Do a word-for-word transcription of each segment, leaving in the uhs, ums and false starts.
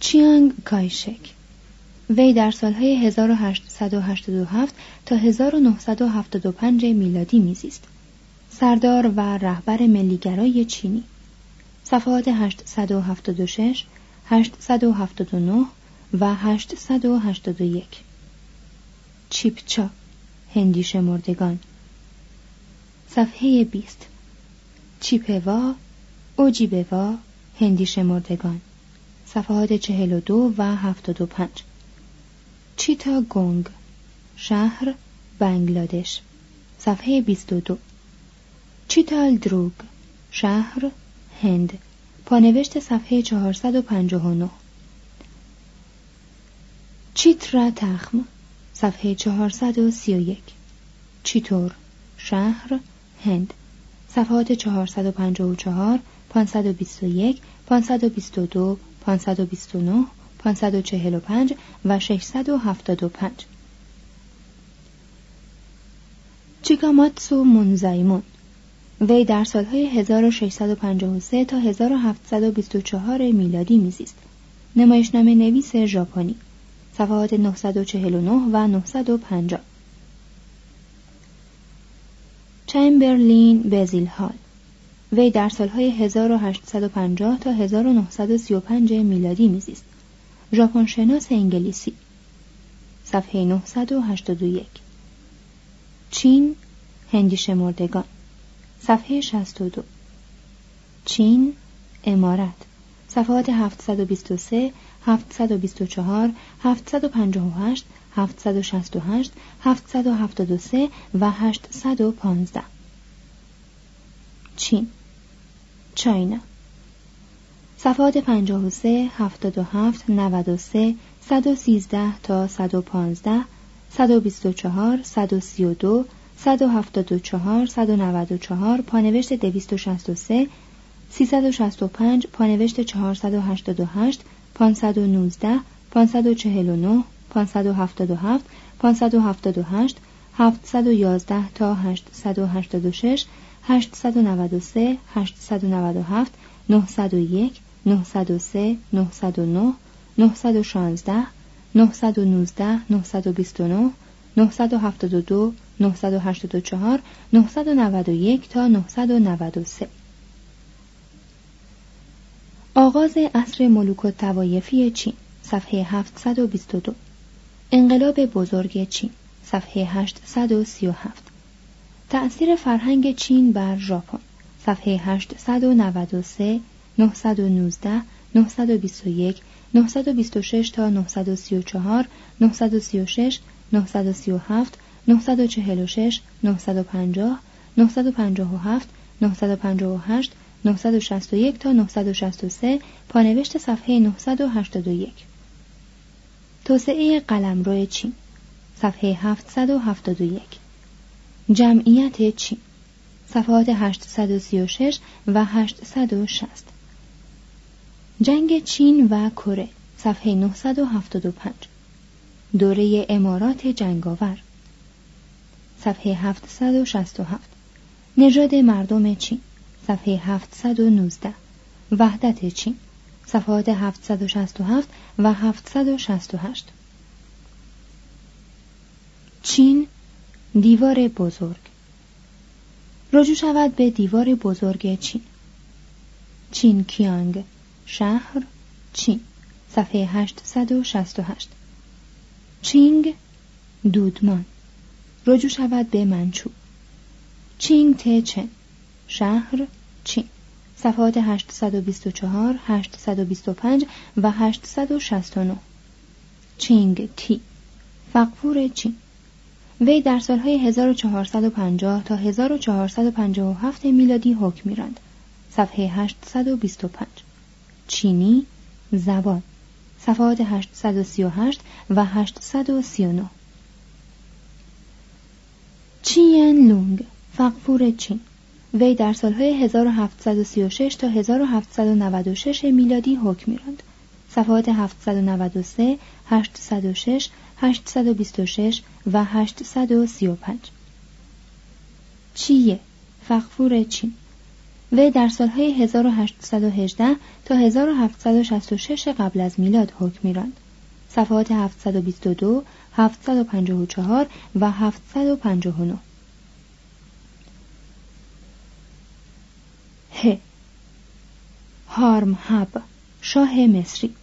چیانگ کایشک وی در سالهای هزار و هشتصد و هشتاد و هفت تا هزار و نهصد و هفتاد و پنج میلادی میزیست. سردار و رهبر ملیگرای چینی. صفحات هشتصد و هفتاد و شش، هشتصد و هفتاد و نه و هشتصد و هشتاد و یک. چیپچا هندی شمردگان. صفحه بیست. چیپوا، اوجیبوا، هندی شمردگان. صفحات چهل و دو و هفتاد و پنج. چیتا گونگ، شهر بنگلادش. صفحه بیست و دو. چیتال دروگ، شهر هند. پانوشت صفحه چهارصد و پنجاه و نه. چیترا تخم، صفحه چهارصد و سی و یک. چیتور، شهر هند. صفحات چهارصد و پنجاه و چهار، پانصد و بیست و یک، پانصد و بیست و دو، پانصد و بیست و نه، پانصد و چهل و پنج و ششصد و هفتاد و پنج. چیکاماتسو مونزایمون وی در سالهای هزار و ششصد و پنجاه و سه تا هزار و هفتصد و بیست و چهار میلادی میزیست. نمایشنامه نویس ژاپنی. صفحات نهصد و چهل و نه و نهصد و پنجاه. چمبرلین بازیل هال وی در سالهای هزار و هشتصد و پنجاه تا هزار و نهصد و سی و پنج میلادی میزیست. ژاپنشناس انگلیسی. صفحه نهصد و هشتاد و یک. چین هندی شمردگان. صفحه شصت و دو. چین امارت. صفحات هفتصد و بیست و سه، هفتصد و بیست و چهار، هفتصد و پنجاه و هشت، هفتصد و شصت و هشت، هفتصد و هفتاد و سه و هشتصد و پانزده. چین چاینا. صفحات پنجاه و سه، هفتاد و هفت، نود و سه، صد و سیزده تا صد و پانزده، صد و بیست و چهار، صد و سی و دو، صد و هفتاد و چهار، صد و نود و چهار، پانوشت دویست و شصت و سه، سیصد و شصت و پنج، پانوشت چهارصد و هشتاد و هشت، پانصد و نوزده، پانصد و چهل و نه، پانصد و هفتاد و هفت، پانصد و هفتاد و هشت، هفتصد و یازده تا هشتصد و هشتاد و شش، هشتصد و نود و سه، هشتصد و نود و هفت، نهصد و یک، نهصد و سه، نهصد و نه، نهصد و شانزده، نهصد و نوزده، نهصد و بیست و نه، نهصد و هفتاد و دو، نهصد و هشتاد و چهار، نهصد و نود و یک تا نهصد و نود و سه. آغاز عصر ملوک الطوایفی چین. صفحه هفتصد و بیست و دو. انقلاب بزرگ چین. صفحه هشتصد و سی و هفت. تأثیر فرهنگ چین بر ژاپن. صفحه هشتصد و نود و سه، نهصد و نوزده، نهصد و بیست و یک، نهصد و بیست و شش تا نهصد و سی و چهار، نهصد و سی و شش، نهصد و سی و هفت، نهصد و چهل و شش، نهصد و پنجاه، نهصد و پنجاه و هفت، نهصد و پنجاه و هشت، نهصد و شصت و یک تا نهصد و شصت و سه. پانوشت صفحه نهصد و هشتاد و یک. توسعه قلمرو چین. صفحه هفتصد و هفتاد و یک. جمعیت چین، صفحات هشتصد و سی و شش و هشتصد و شصت. جنگ چین و کره، صفحه نهصد و هفتاد و پنج. دوره امارات جنگاور، صفحه هفتصد و شصت و هفت. نژاد مردم چین، صفحه هفتصد و نوزده. وحدت چین، صفحات هفتصد و شصت و هفت و هفتصد و شصت و هشت. چین، دیوار بزرگ. رجوع شود به دیوار بزرگ چین. چین کیانگ، شهر چین، صفحه هشتصد و شصت و هشت. چینگ، دودمان. رجوع شود به منچو. چینگ ته چن، شهر چین، صفحات هشتصد و بیست و چهار، هشتصد و بیست و پنج و هشتصد و شصت و نه. چینگ تی، فقفور چین. وی در سالهای هزار و چهارصد و پنجاه تا هزار و چهارصد و پنجاه و هفت میلادی حکم می‌راند. صفحه هشتصد و بیست و پنج. چینی، زبان، صفحات هشتصد و سی و هشت و هشتصد و سی و نه. چین لونگ، فقفور چین. وی در سالهای هزار و هفتصد و سی و شش تا هزار و هفتصد و نود و شش میلادی حکم می‌راند. صفحات هفتصد و نود و سه، هشتصد و شش، هشتصد و بیست و شش و هشتصد و سی و پنج. چیه، فقفور چین. وی در سالهای هزار و هشتصد و هجده تا هزار و هفتصد و شصت و شش قبل از میلاد حکم می‌راند. صفحات هفتصد و بیست و دو، هفتصد و پنجاه و چهار و هفتصد و پنجاه و نه. ه، هارم هب، شاه مصری.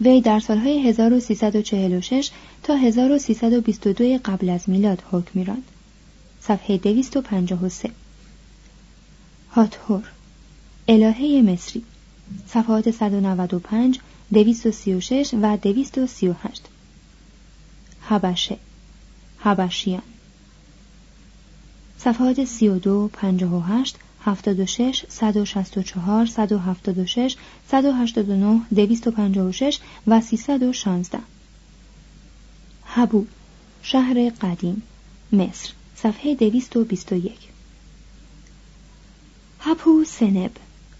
وی در سالهای هزار و سیصد و چهل و شش تا هزار و سیصد و بیست و دو قبل از میلاد حکم می‌راند. صفحه دویست و پنجاه و سه. هات‌هور، الهه مصری، صفحات صد و نود و پنج، دویست و سی و شش و دویست و سی و هشت. حبشه، حبشیان، صفحات سی و دو، پنجاه و هشت، هفتاد و شش، صد و شصت و چهار، صد و هفتاد و شش، صد و هشتاد و نه، دویست و پنجاه و شش و سیصد و شانزده. حبو، شهر قدیم، مصر، صفحه دویست و بیست و یک. حبو سنب،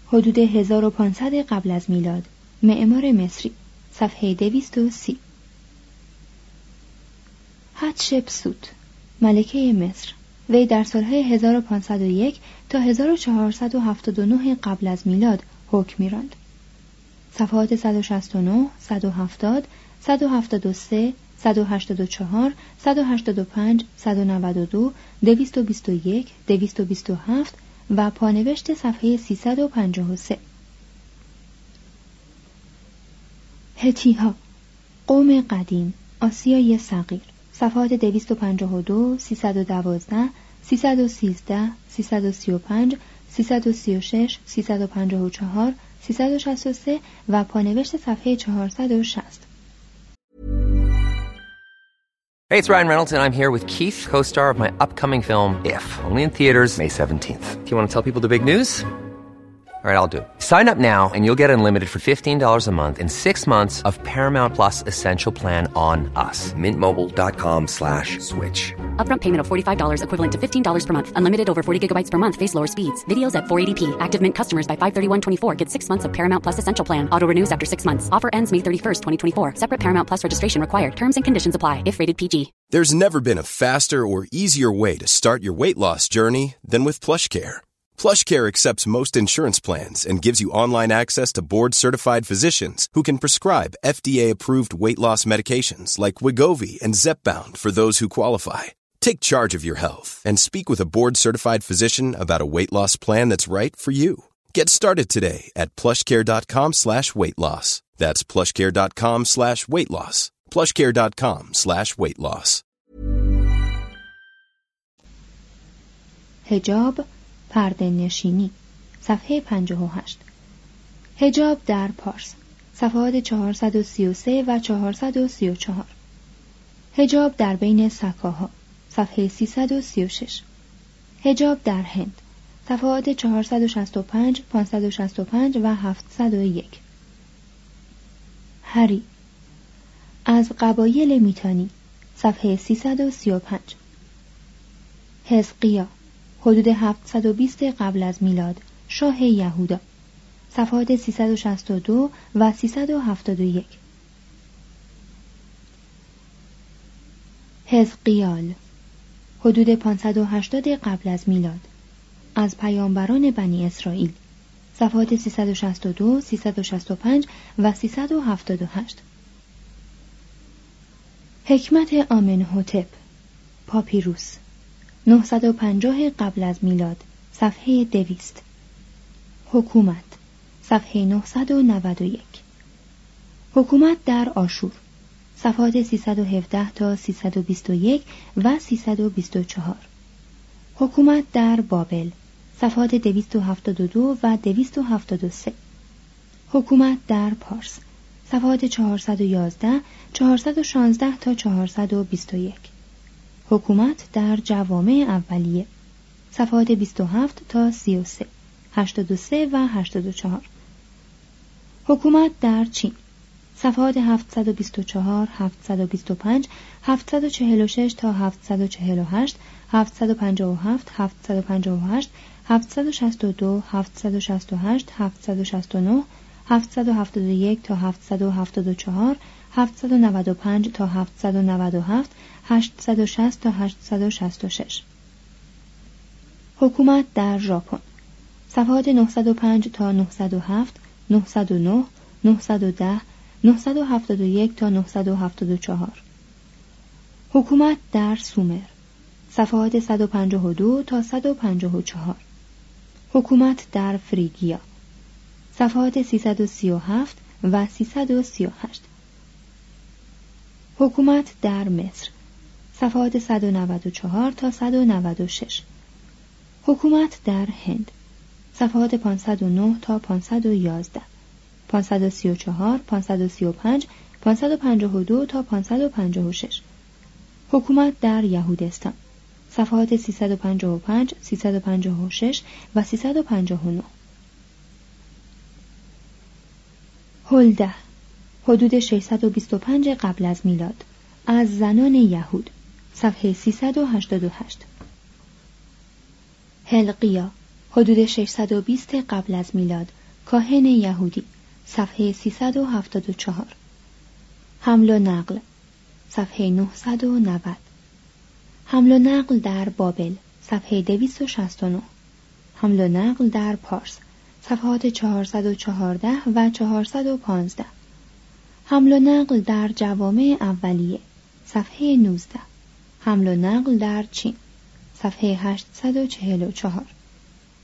حدود هزار و پانصد قبل از میلاد، معمار مصری، صفحه دویست و سی. هتشپسوت، ملکه مصر. وی در سالهای هزار و پانصد و یک تا هزار و چهارصد و هفتاد و نه قبل از میلاد حکم می‌راند. صفحات صد و شصت و نه، صد و هفتاد، صد و هفتاد و سه، صد و هشتاد و چهار، صد و هشتاد و پنج، صد و نود و دو، دویست و بیست و یک، دویست و بیست و هفت و پانوشت صفحه سیصد و پنجاه و سه. هتیها، قوم قدیم، آسیای صغیر، صفحات دویست و پنجاه و دو، سیصد و دوازده، سیصد و سیزده، سیصد و سی و پنج، سیصد و سی و شش، سیصد و پنجاه و چهار، سیصد و شصت و سه و پانوشت صفحه چهارصد و شصت. Hey, it's Ryan Reynolds, and I'm here with Keith, co-star of my upcoming film, If, only in theaters May seventeenth. Do you want to tell people the big news? All right, I'll do it. Sign up now and you'll get unlimited for fifteen dollars a month and six months of Paramount Plus Essential Plan on us. Mintmobile.com slash switch. Upfront payment of forty-five dollars equivalent to fifteen dollars per month. Unlimited over forty gigabytes per month. Face lower speeds. Videos at four eighty p. Active Mint customers by five thirty-one twenty-four get six months of Paramount Plus Essential Plan. Auto renews after six months. Offer ends May thirty-first, twenty twenty-four. Separate Paramount Plus registration required. Terms and conditions apply if rated P G. There's never been a faster or easier way to start your weight loss journey than with PlushCare. PlushCare accepts most insurance plans and gives you online access to board-certified physicians who can prescribe F D A-approved weight loss medications like Wegovy and Zepbound for those who qualify. Take charge of your health and speak with a board-certified physician about a weight loss plan that's right for you. Get started today at PlushCare.com slash weight loss. That's PlushCare.com slash weight loss. PlushCare.com slash weight loss. Hijab. پرده نشینی، صفحه پنجاه و هشت. حجاب در پارس، صفحات چهارصد و سی و سه و چهارصد و سی و چهار. حجاب در بین سکاها، صفحه سیصد و سی و شش. حجاب در هند، صفحات چهارصد و شصت و پنج، پانصد و شصت و پنج و هفتصد و یک. هری، از قبایل میتانی، صفحه سیصد و سی و پنج. حزقیا، حدود هفتصد و بیست قبل از میلاد، شاه یهودا. صفحات سیصد و شصت و دو و سیصد و هفتاد و یک. حزقیال، حدود پانصد و هشتاد قبل از میلاد، از پیامبران بنی اسرائیل. صفحات سیصد و شصت و دو، سیصد و شصت و پنج و سیصد و هفتاد و هشت. حکمت آمنهوتپ، پاپیروس، نهصد و پنجاه قبل از میلاد، صفحه دویست. حکومت، صفحه نهصد و نود و یک. حکومت در آشور، صفحات سیصد و هفده تا سیصد و بیست و یک و سیصد و بیست و چهار. حکومت در بابل، صفحات دویست و هفتاد و دو و دویست و هفتاد و سه. حکومت در پارس، صفحات چهارصد و یازده، چهارصد و شانزده تا چهارصد و بیست و یک. حکومت در جوامع اولیه، صفحات بیست و هفت تا سی و سه، هشتاد و سه و هشتاد و چهار. حکومت در چین، صفحات هفتصد و بیست و چهار، هفتصد و بیست و پنج، هفتصد و چهل و شش تا هفتصد و چهل و هشت، هفتصد و پنجاه و هفت، هفتصد و پنجاه و هشت، هفتصد و شصت و دو، هفتصد و شصت و هشت، هفتصد و شصت و نه، هفتصد و هفتاد و یک تا هفتصد و هفتاد و چهار، هفتصد و نود و پنج تا هفتصد و نود و هفت، هشتصد و شصت تا هشتصد و شصت و شش. حکومت در ژاپن، صفحات نهصد و پنج تا نهصد و هفت، نهصد و نه، نهصد و ده، نهصد و هفتاد و یک تا نهصد و هفتاد و چهار. حکومت در سومر، صفحات صد و پنجاه و دو تا صد و پنجاه و چهار. حکومت در فریگیا، صفحات سیصد و سی و هفت و سیصد و سی و هشت. حکومت در مصر، صفحات صد و نود و چهار تا صد و نود و شش. حکومت در هند، صفحات پانصد و نه تا پانصد و یازده، پانصد و سی و چهار، پانصد و سی و پنج، پانصد و پنجاه و دو تا پانصد و پنجاه و شش. حکومت در یهودستان، صفحات سیصد و پنجاه و پنج، سیصد و پنجاه و شش و سیصد و پنجاه و نه. هلده، حدود ششصد و بیست و پنج قبل از میلاد، از زنان یهود. صفحه سیصد و هشتاد و هشت. حلقیا، حدود ششصد و بیست قبل از میلاد، کاهن یهودی. صفحه سیصد و هفتاد و چهار. حمل و نقل، صفحه نهصد و نود. حمل و نقل در بابل، صفحه دویست و شصت و نه. حمل و نقل در پارس، صفحات چهارصد و چهارده و چهارصد و پانزده. حمل و نقل در جوامع اولیه، صفحه نوزده. حمل و نقل در چین، صفحه هشتصد و چهل و چهار.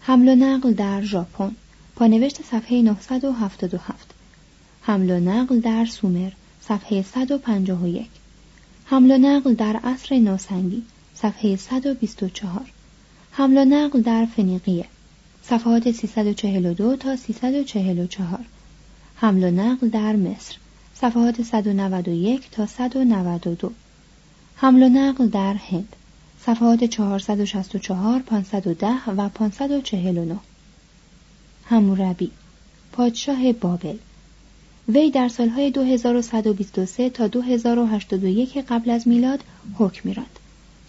حمل و نقل در ژاپن، پانوشت صفحه نهصد و هفتاد و هفت. حمل و نقل در سومر، صفحه صد و پنجاه و یک. حمل و نقل در عصر نوسنگی، صفحه صد و بیست و چهار. حمل و نقل در فنیقیه، صفحات سیصد و چهل و دو تا سیصد و چهل و چهار. حمل و نقل در مصر، صفحات صد و نود و یک تا صد و نود و دو. حمل و نقل در هند، صفحات چهارصد و شصت و چهار، پانصد و ده و پانصد و چهل و نه. حموربی، پادشاه بابل. وی در سالهای دو هزار و صد و بیست و سه تا دو هزار و هشتاد و یک قبل از میلاد حکمی راند.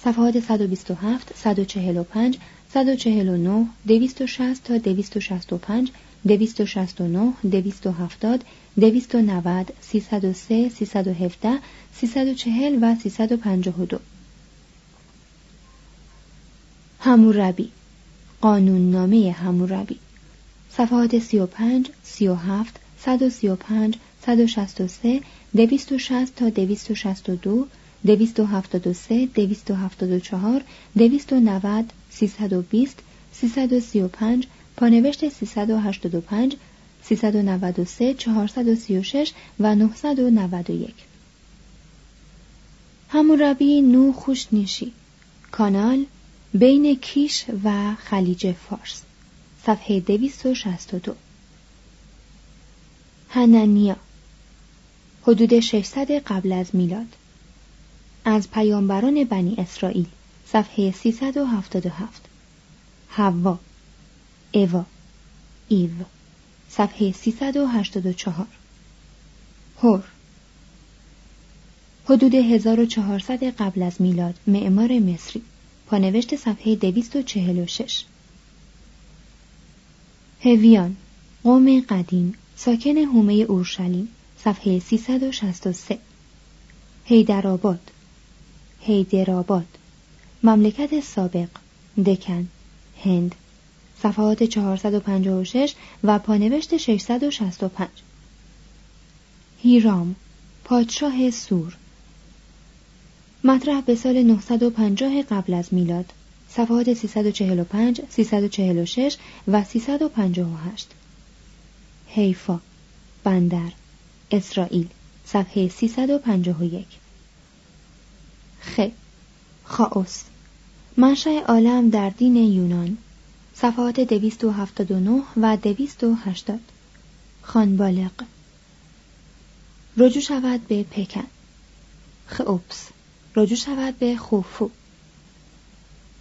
صفحات صد و بیست و هفت، صد و چهل و پنج، صد و چهل و نه، دویست و شصت تا دویست و شصت و پنج، دویست و شصت و نه، دویست و هفتاد، دویست و نود، سیصد و سه، سیصد و هفده، سیصد و چهل و سیصد و پنجاه و دو. حموربی، قانون نامه حموربی. صفحات سی و پنج، سی و هفت، صد و سی و پنج، صد و شصت و سه، دویست و شصت تا دویست و شصت و دو، دویست و هفتاد و سه، دویست و هفتاد و چهار، دویست و نود، سیصد و بیست، سیصد و سی و پنج، پانوشت سیصد و هشتاد و پنج، سیصد و نود و سه، چهارصد و سی و شش و نهصد و نود و یک. حموربی نو خوشنیشی، کانال بین کیش و خلیج فارس. صفحه دویست و شصت و دو. هنانیا، حدود ششصد قبل از میلاد، از پیامبران بنی اسرائیل. صفحه سیصد و هفتاد و هفت. حوا، اوا، ایو. صفحه سیصد و هشتاد و چهار. هور، حدود هزار و چهارصد قبل از میلاد، معمار مصری. با نوشت صفحه دویست و چهل و شش. هویان، قوم قدیم، ساکن هومه اورشلیم، صفحه سیصد و شصت و سه. حیدرآباد، حیدرآباد، مملکت سابق، دکن، هند، صفحات چهارصد و پنجاه و شش و پانوشت ششصد و شصت و پنج. هیرام، پادشاه سور، مطرح به سال نهصد و پنجاه قبل از میلاد، صفحات سیصد و چهل و پنج، سیصد و چهل و شش و سیصد و پنجاه و هشت. حیفا، بندر، اسرائیل، صفحه سیصد و پنجاه و یک. خ، خاوس، منشأ عالم در دین یونان، صفحات دویست و هفتاد و نه و دویست و هشتاد. خانبالق، رجوع شود به پکن. خئوبس، رجوع شود به خوفو.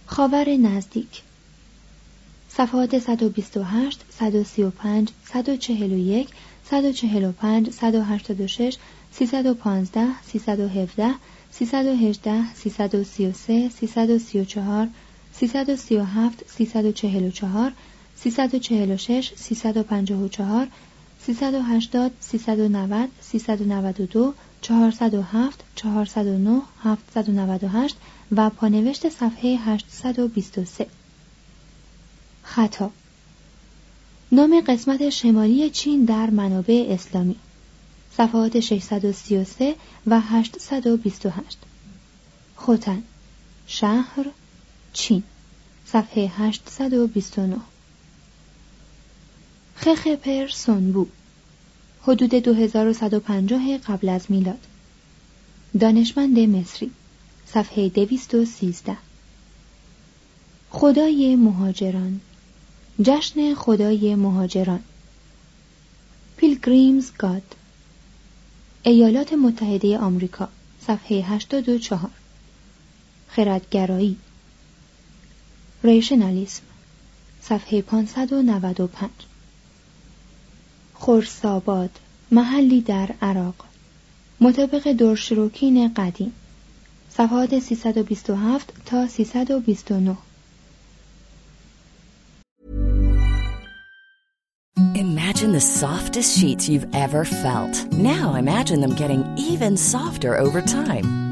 خاور نزدیک، صفحات صد و بیست و هشت، صد و سی و پنج، صد و چهل و یک، صد و چهل و پنج، صد و هشتاد و شش، سیصد و پانزده، سیصد و هفده، سیصد و هجده، سیصد و سی و سه، سیصد و سی و چهار، سیصد و سی و هفت، سیصد و چهل و چهار، سیصد و چهل و شش، سیصد و پنجاه و چهار، سیصد و هشتاد، سیصد و نود، سیصد و نود و دو، چهارصد و هفت، چهارصد و نه، هفتصد و نود و هشت و پانوشت صفحه هشتصد و بیست و سه. خطا، نام قسمت شمالی چین در منابع اسلامی، صفحات ششصد و سی و سه و هشتصد و بیست و هشت. خوتن، شهر، چین، صفحه هشتصد و بیست و نه. خخپر سونبو، حدود دو هزار و صد و پنجاه قبل از میلاد، دانشمند مصری، صفحه دویست و سیزده. خدای مهاجران، جشن خدای مهاجران، پیلگریمز گاد، ایالات متحده آمریکا، صفحه هشتاد و چهار. خردگرایی، ریشنالیسم، صفحه پانصد و نود و پنج. خرساباد، محلی در عراق، مطابق درشروکین قدیم، صفحات سیصد و بیست و هفت تا سیصد و بیست و نه. Imagine the softest sheets you've ever felt. Now imagine them getting even softer over time.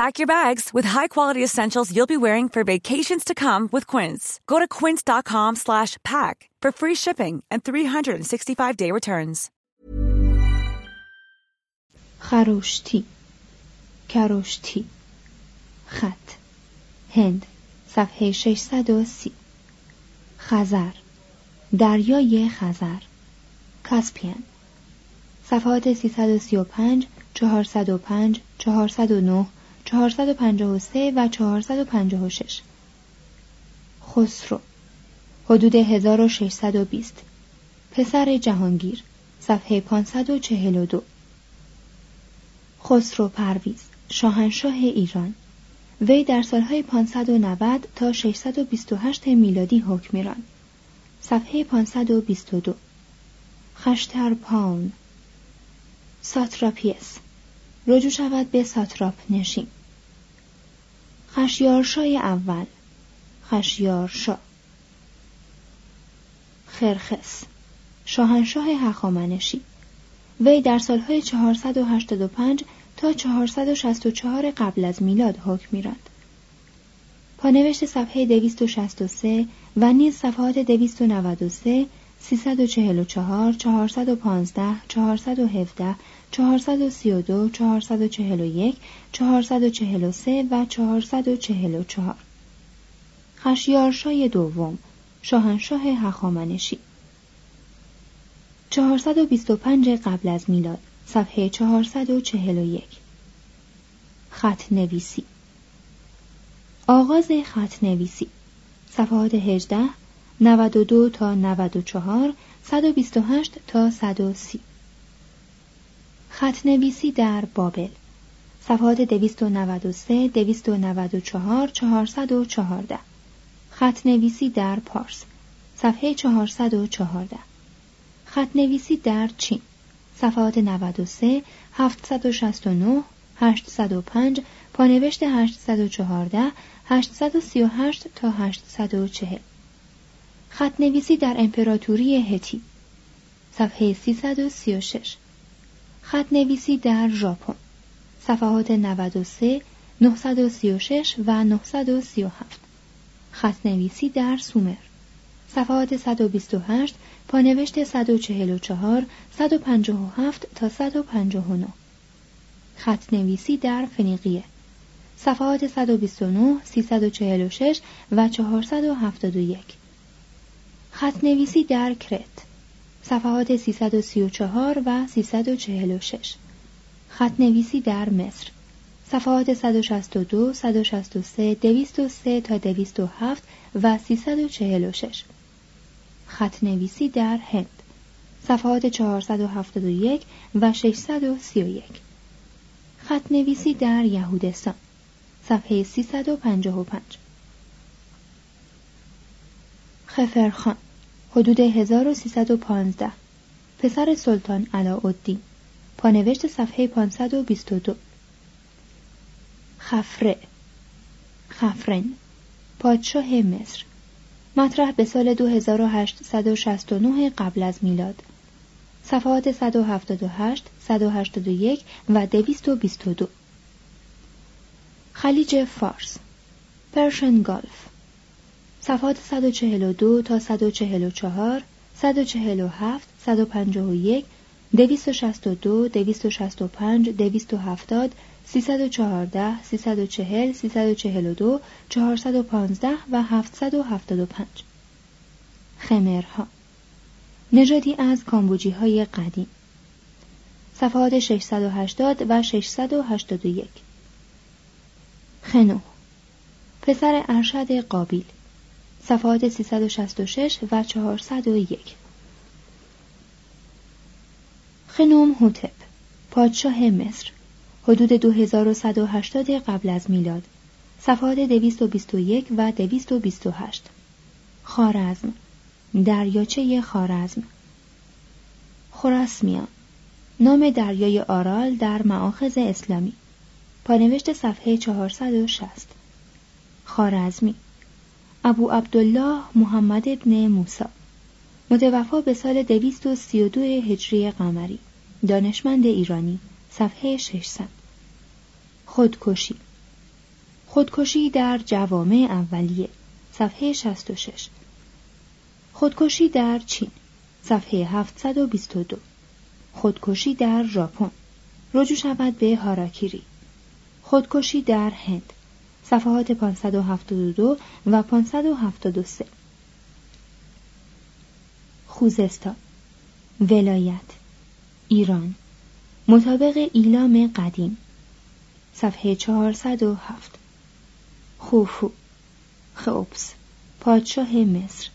Pack your bags with high-quality essentials you'll be wearing for vacations to come with Quince. Go to quince dot com slash pack for free shipping and three hundred sixty-five day returns. خروشتی، کروشتی، خط، هند، صفحه ششصد و سی. خزر، دریای خزر، کاسپیان، صفحات سیصد و سی و پنج، چهارصد و پنج، چهارصد و نه، چهارصد و پنجاه و سه و چهارصد و پنجاه و شش. خسرو، حدود هزار و ششصد و بیست، پسر جهانگیر، صفحه پانصد و چهل و دو. خسرو پرویز، شاهنشاه ایران، وی در سالهای پانصد و نود تا ششصد و بیست و هشت میلادی حکم راند، صفحه پانصد و بیست و دو. خشترپاون، ساتراپیس، رجوع شود به ساتراپ نشین. خشیارشای اول، خشیارشا. خرخس، شاهنشاه هخامنشی، وی در سالهای چهارصد و هشتاد و پنج تا چهارصد و شصت و چهار قبل از میلاد حکمی راند. پانوشت صفحه دویست و شصت و سه و نیز صفحات دویست و نود و سه، سیصد و چهل و چهار، چهارصد و پانزده، چهارصد و هفده، چهارصد و سی و دو، چهارصد و چهل و یک، چهارصد و چهل و سه و چهارصد و چهل و چهار. خشیارشای دوم، شاهنشاه هخامنشی، چهارصد و بیست و پنج قبل از میلاد، صفحه چهارصد و چهل و یک. خط نویسی، آغاز خط نویسی، صفحات هجده، نود و دو تا نود و چهار، صد و بیست و هشت تا صد و سی. خط نویسی در بابل، صفحات دویست و نود و سه، دویست و نود و چهار، چهارصد و چهارده. خط نویسی در پارس، صفحه چهارصد و چهارده. خط نویسی در چین، صفحات نود و سه، هفتصد و شصت و نه، هشتصد و پنج، پانوشت هشتصد و چهارده، هشتصد و سی و هشت تا هشتصد و چهل. خط نویسی در امپراتوری هتی، صفحه سیصد و سی و شش. خط نویسی در ژاپن، صفحات نود و سه، نهصد و سی و شش و نهصد و سی و هفت. خط نویسی در سومر، صفحات صد و بیست و هشت، پانوشت صد و چهل و چهار، صد و پنجاه و هفت تا صد و پنجاه و نه. خط نویسی در فنیقیه، صفحات صد و بیست و نه، سیصد و چهل و شش و چهارصد و هفتاد و یک. خط نویسی در کرت، صفحات سیصد و سی و چهار و سیصد و چهل و شش. خط نویسی در مصر، صفحات صد و شصت و دو، صد و شصت و سه، دویست و سه تا دویست و هفت و سیصد و چهل و شش. خط نویسی در هند، صفحات چهارصد و هفتاد و یک و ششصد و سی و یک. خط نویسی در یهودستان، صفحه سیصد و پنجاه و پنج. خفرخان، حدود هزار و سیصد و پانزده، پسر سلطان علاءالدین، پانوشت صفحه پانصد و بیست و دو. خفره، خفرن، پادشاه مصر، مطرح به سال دو هزار و هشتصد و شصت و نه قبل از میلاد، صفحات صد و هفتاد و هشت، صد و هشتاد و یک و دویست و بیست و دو. خلیج فارس، پرشن گالف، صفحات صد و چهل و دو تا صد و چهل و چهار، صد و چهل و هفت، صد و پنجاه و یک، دویست و شصت و دو، دویست و شصت و پنج، دویست و هفتاد، سیصد و چهارده، سیصد و چهل، سیصد و چهل و دو، چهارصد و پانزده و هفتصد و هفتاد و پنج. خمرها، نژادی از کامبوجی‌های قدیم، صفحات ششصد و هشتاد و ششصد و هشتاد و یک. خنو، پسر ارشد قابیل، صفحات سیصد و شصت و شش و چهارصد و یک. خنوم-هتپ، پادشاه مصر، حدود دو هزار و صد و هشتاد قبل از میلاد، صفحات دویست و بیست و یک و دویست و بیست و هشت. خوارزم، دریاچه خوارزم. خراسمیان، نام دریای آرال در مآخذ اسلامی، پانوشت صفحه چهارصد و شصت. خوارزمی، ابو عبدالله محمد ابن موسی، متوفا به سال دویست و سی و دو هجری قمری، دانشمند ایرانی، صفحه ششصد. خودکشی، خودکشی در جوامع اولیه، صفحه شصت و شش. خودکشی در چین، صفحه هفتصد و بیست و دو. خودکشی در ژاپن، رجوع شود به هاراکیری. خودکشی در هند، صفحات پانصد و هفتاد و دو و پانصد و هفتاد و سه. خوزستان، ولایت ایران مطابق ایلام قدیم، صفحه چهارصد و هفت. خوفو خوبس پادشاه مصر،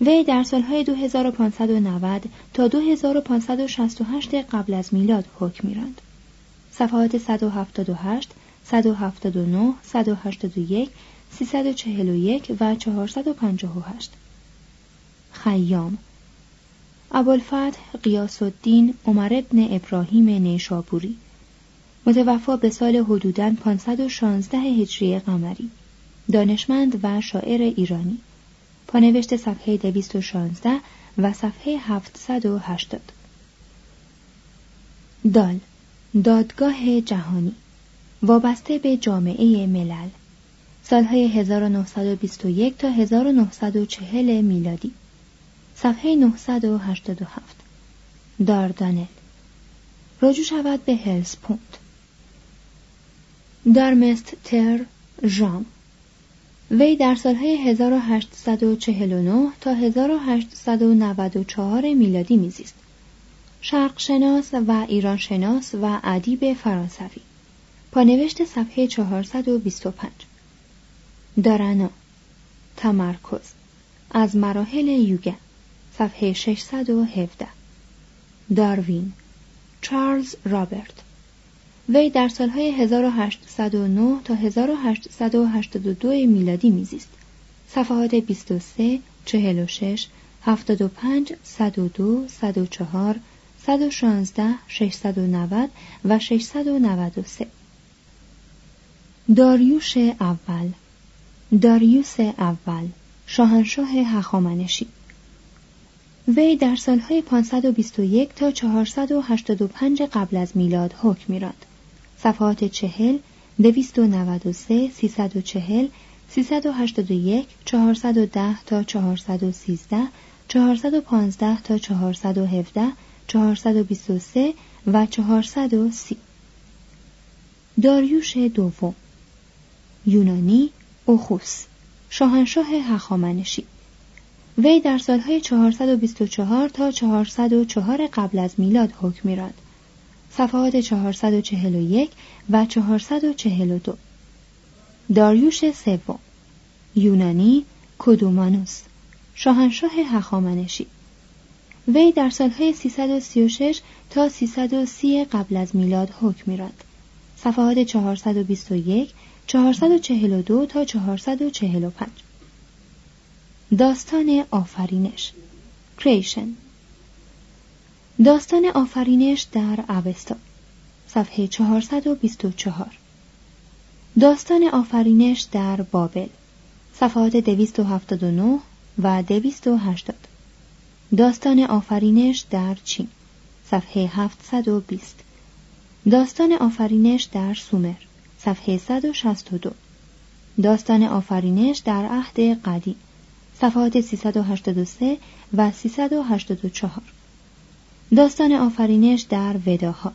وی در سالهای دو هزار و پانصد و نود تا دو هزار و پانصد و شصت و هشت قبل از میلاد حکم می‌راند. صفحات صد و هفتاد و هشت، صد و هفتاد و نه، صد و هشتاد و یک، سیصد و چهل و یک و چهارصد و پنجاه و هشت. خیام ابوالفتح غیاث الدین عمر ابن ابراهیم نیشابوری، متوفا به سال حدوداً پانصد و شانزده هجری قمری، دانشمند و شاعر ایرانی، پانوشت صفحه دویست و شانزده و صفحه هفتصد و هشتاد. دال دادگاه جهانی وابسته به جامعه ملل، سالهای هزار و نهصد و بیست و یک تا هزار و نهصد و چهل میلادی، صفحه نهصد و هشتاد و هفت. داردانل رجوع شود به هلسپوند. دارمست تر جام، وی در سالهای هزار و هشتصد و چهل و نه تا هزار و هشتصد و نود و چهار میلادی میزیست. شرق شناس و ایران شناس و ادیب فرانسوی، پانوشت صفحه چهارصد و بیست و پنج. دارانا تمرکز از مراحل یوگا، صفحه ششصد و هفده. داروین چارلز رابرت، وی در سالهای هزار و هشتصد و نه تا هزار و هشتصد و هشتاد و دو میلادی میزیست. صفحات بیست و سه، چهل و شش، هفتاد و پنج، صد و دو، صد و چهار، صد و شانزده، ششصد و نود و ششصد و نود و سه. داریوش اول داریوس اول شاهنشاه هخامنشی، وی در سالهای پانصد و بیست و یک تا چهارصد و هشتاد و پنج قبل از میلاد حکم می‌راند. صفحات چهل، دویست و نود و سه، سیصد و چهل، سیصد و هشتاد و یک، چهارصد و ده تا چهارصد و سیزده، چهارصد و پانزده تا چهارصد و هفده، چهارصد و بیست و سه و چهارصد و سی. داریوش دوم یونانی اوخوس، شاهنشاه هخامنشی، وی در سالهای چهارصد و بیست و چهار تا چهارصد و چهار قبل از میلاد حکم می‌راند. صفحات چهارصد و چهل و یک و چهارصد و چهل و دو. داریوش سوم یونانی کودومانوس، شاهنشاه هخامنشی، وی در سالهای سیصد و سی و شش تا سیصد و سی قبل از میلاد حکم می‌راند. صفحات چهارصد و بیست و یک، چهارصد و چهل و دو تا چهارصد و چهل و پنج. داستان آفرینش Creation، داستان آفرینش در اوستا، صفحه چهارصد و بیست و چهار. داستان آفرینش در بابل، صفحات دویست و هفتاد و نه و دویست و هشتاد. داستان آفرینش در چین، صفحه هفتصد و بیست. داستان آفرینش در سومر، صفحه صد و شصت و دو. داستان آفرینش در عهد قدیم، صفحات سیصد و هشتاد و سه و سیصد و هشتاد و چهار. داستان آفرینش در وداها،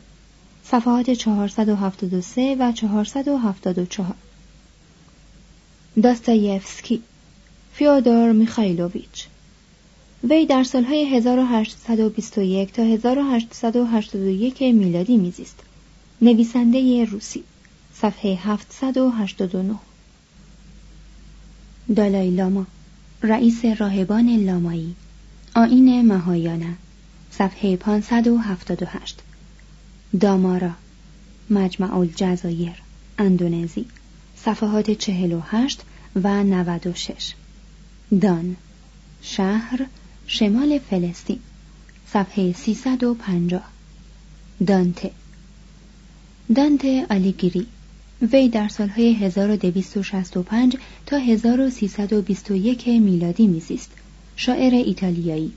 صفحات چهارصد و هفتاد و سه و چهارصد و هفتاد و چهار. داستایفسکی فیودور میخائیلوویچ، وی در سالهای هزار و هشتصد و بیست و یک تا هزار و هشتصد و هشتاد و یک میلادی میزیست. نویسنده روسی، صفحه هفتصد و هشتاد و نه. دالای لاما رئیس راهبان لامایی، آیین ماهایانه، صفحه پانصد و هفتاد و هشت. دامارا مجمع الجزایر اندونزی، صفحات چهل و هشت و نود و شش. دان شهر شمال فلسطین، صفحه سیصد و پنجاه. دانته دانته آلیگیری، وی در سالهای هزار و دویست و شصت و پنج تا هزار و سیصد و بیست و یک میلادی میزیست. شاعر ایتالیایی،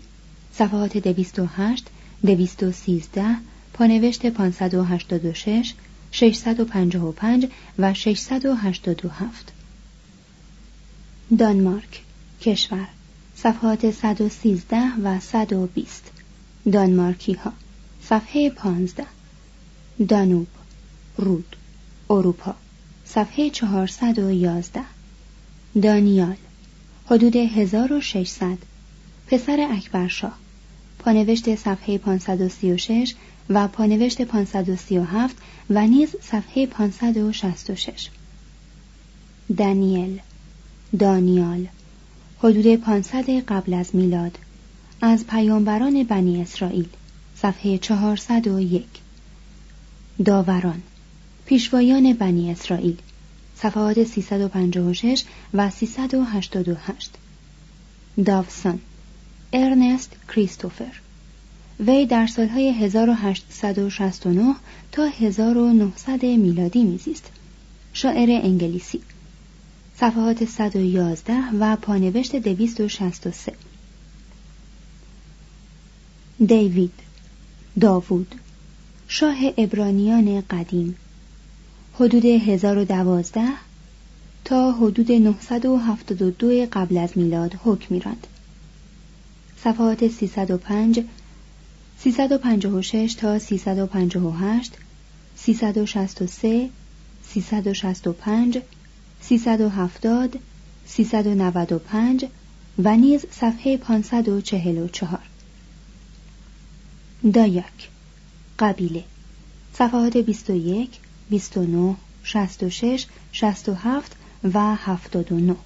صفحات دویست و هشت، دویست و سیزده، پانوشت پانصد و هشتاد و شش، ششصد و پنجاه و پنج و ششصد و هشتاد و هفت. دانمارک کشور، صفحات صد و سیزده و صد و بیست. دانمارکی ها، صفحه پانزده. دانوب رود اروپا، صفحه چهارصد و یازده. دانیال حدود هزار و ششصد، پسر اکبرشاه، پانوشت صفحه پانصد و سی و شش و پانوشت پانصد و سی و هفت و نیز صفحه پانصد و شصت و شش. دانیل، دانیال، حدود پانصد قبل از میلاد، از پیامبران بنی اسرائیل، صفحه چهارصد و یک. داوران، پیشوایان بنی اسرائیل، صفحات سیصد و پنجاه و شش و سیصد و هشتاد و هشت. داوسن، ارنست کریستوفر، وی در سالهای هزار و هشتصد و شصت و نه تا هزار و نهصد میلادی میزیست. شاعر انگلیسی، صفحات صد و یازده و پانوشت دویست و شصت و سه. دیوید، داوود، شاه عبرانیان قدیم، حدود هزار و دوازده تا حدود نهصد و هفتاد و دو قبل از میلاد حکم می‌راند. صفحات سیصد و پنج، سیصد و پنجاه و شش تا سیصد و پنجاه و هشت، سیصد و شصت و سه، سیصد و شصت و پنج، سیصد و هفتاد، سیصد و نود و پنج و نیز صفحه پانصد و چهل و چهار. دایاک، قبیله، صفحات بیست و یک، بیست و نه، شصت و شش، شصت و هفت و هفتاد و نه.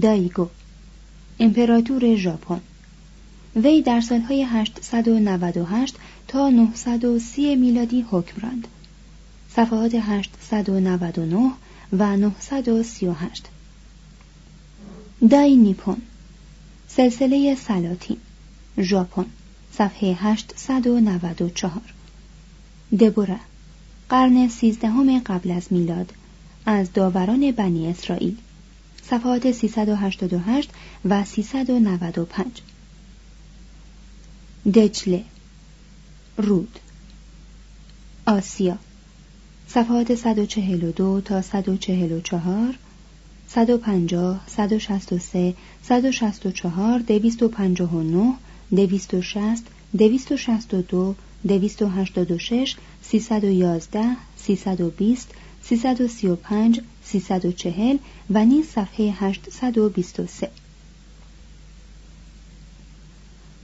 دایگو، امپراتور ژاپن، وی در سالهای هشتصد و نود و هشت تا نهصد و سی میلادی حکم راند. صفحات هشتصد و نود و نه و نهصد و سی و هشت. دای نیپون، سلسله سلاطین، ژاپن، صفحه هشتصد و نود و چهار. دبورا، قرن سیزدهم قبل از میلاد، از داوران بنی اسرائیل، صفحات سیصد و هشتاد و هشت و سیصد و نود و پنج. دجله، رود، آسیا، صفحات صد و چهل و دو تا صد و چهل و چهار، صد و پنجاه، صد و شصت و سه، صد و شصت و چهار، دویست و پنجاه و نه، دویست و شصت، دویست و شصت و دو، دویست و هشتاد و شش، سیصد و یازده، سیصد و بیست، سیصد و سی و پنج، سیصد و چهل و نیز صفحه هشتصد و بیست و سه.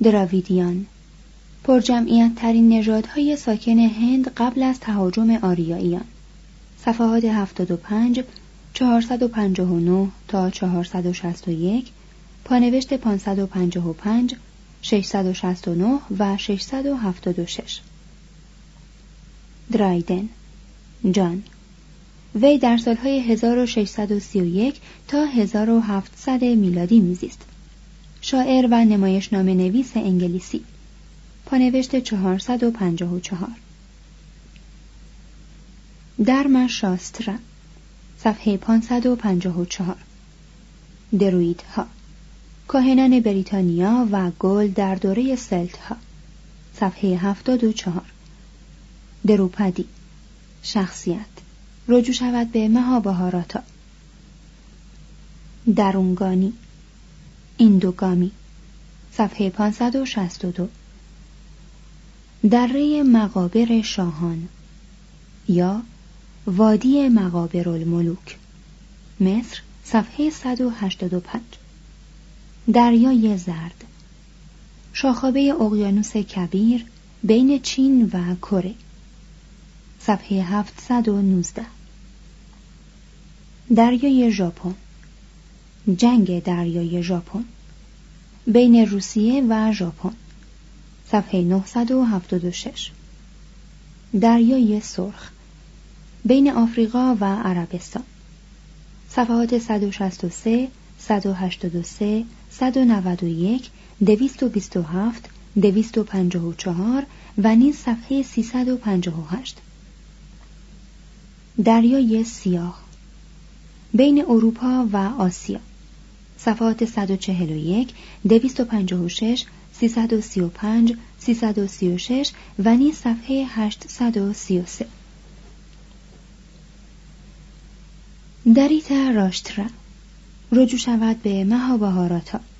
دراویدیان، پرجمعیت ترین نژادهای ساکن هند قبل از تهاجم آریاییان، صفحات هفتاد و پنج، چهارصد و پنجاه و نه تا چهارصد و شصت و یک، پانوشت پانصد و پنجاه و پنج، ششصد و شصت و نه و ششصد و هفتاد و شش. درایدن، جان، وی در سالهای هزار و ششصد و سی و یک تا هزار و هفتصد میلادی میزیست. شاعر و نمایشنامه نویس انگلیسی، پانوشت چهارصد و پنجاه و چهار. درما شاسترا، صفحه پانصد و پنجاه و چهار. درویدها، کاهنان بریتانیا و گل در دوره سلت ها، صفحه هفتاد و چهار. دروپدی، شخصیت، رجوع شود به مهابهاراتا. درونگانی، ایندوگامی، صفحه پانصد و شصت و دو. دره مقابر شاهان یا وادی مقابر الملوک، مصر، صفحه صد و هشتاد و پنج. دریای زرد، شاخابه اقیانوس کبیر بین چین و کره، صفحه هفتصد و نوزده. دریای ژاپن، جنگ دریای ژاپن بین روسیه و ژاپن، صفحه نهصد و هفتاد و شش. دریای سرخ، بین آفریقا و عربستان، صفحات صد و شصت و سه، صد و هشتاد و سه، صد و نود و یک، دویست و بیست و هفت، دویست و پنجاه و چهار و نیز صفحه سیصد و پنجاه و هشت. دریای سیاه، بین اروپا و آسیا، صفحات صد و چهل و یک، دویست و پنجاه و شش، سیصد و سی و پنج، سیصد و سی و شش و نیز صفحه هشتصد و سی و سه. دریتا راشترا، رجوع شود به مهابهاراتا.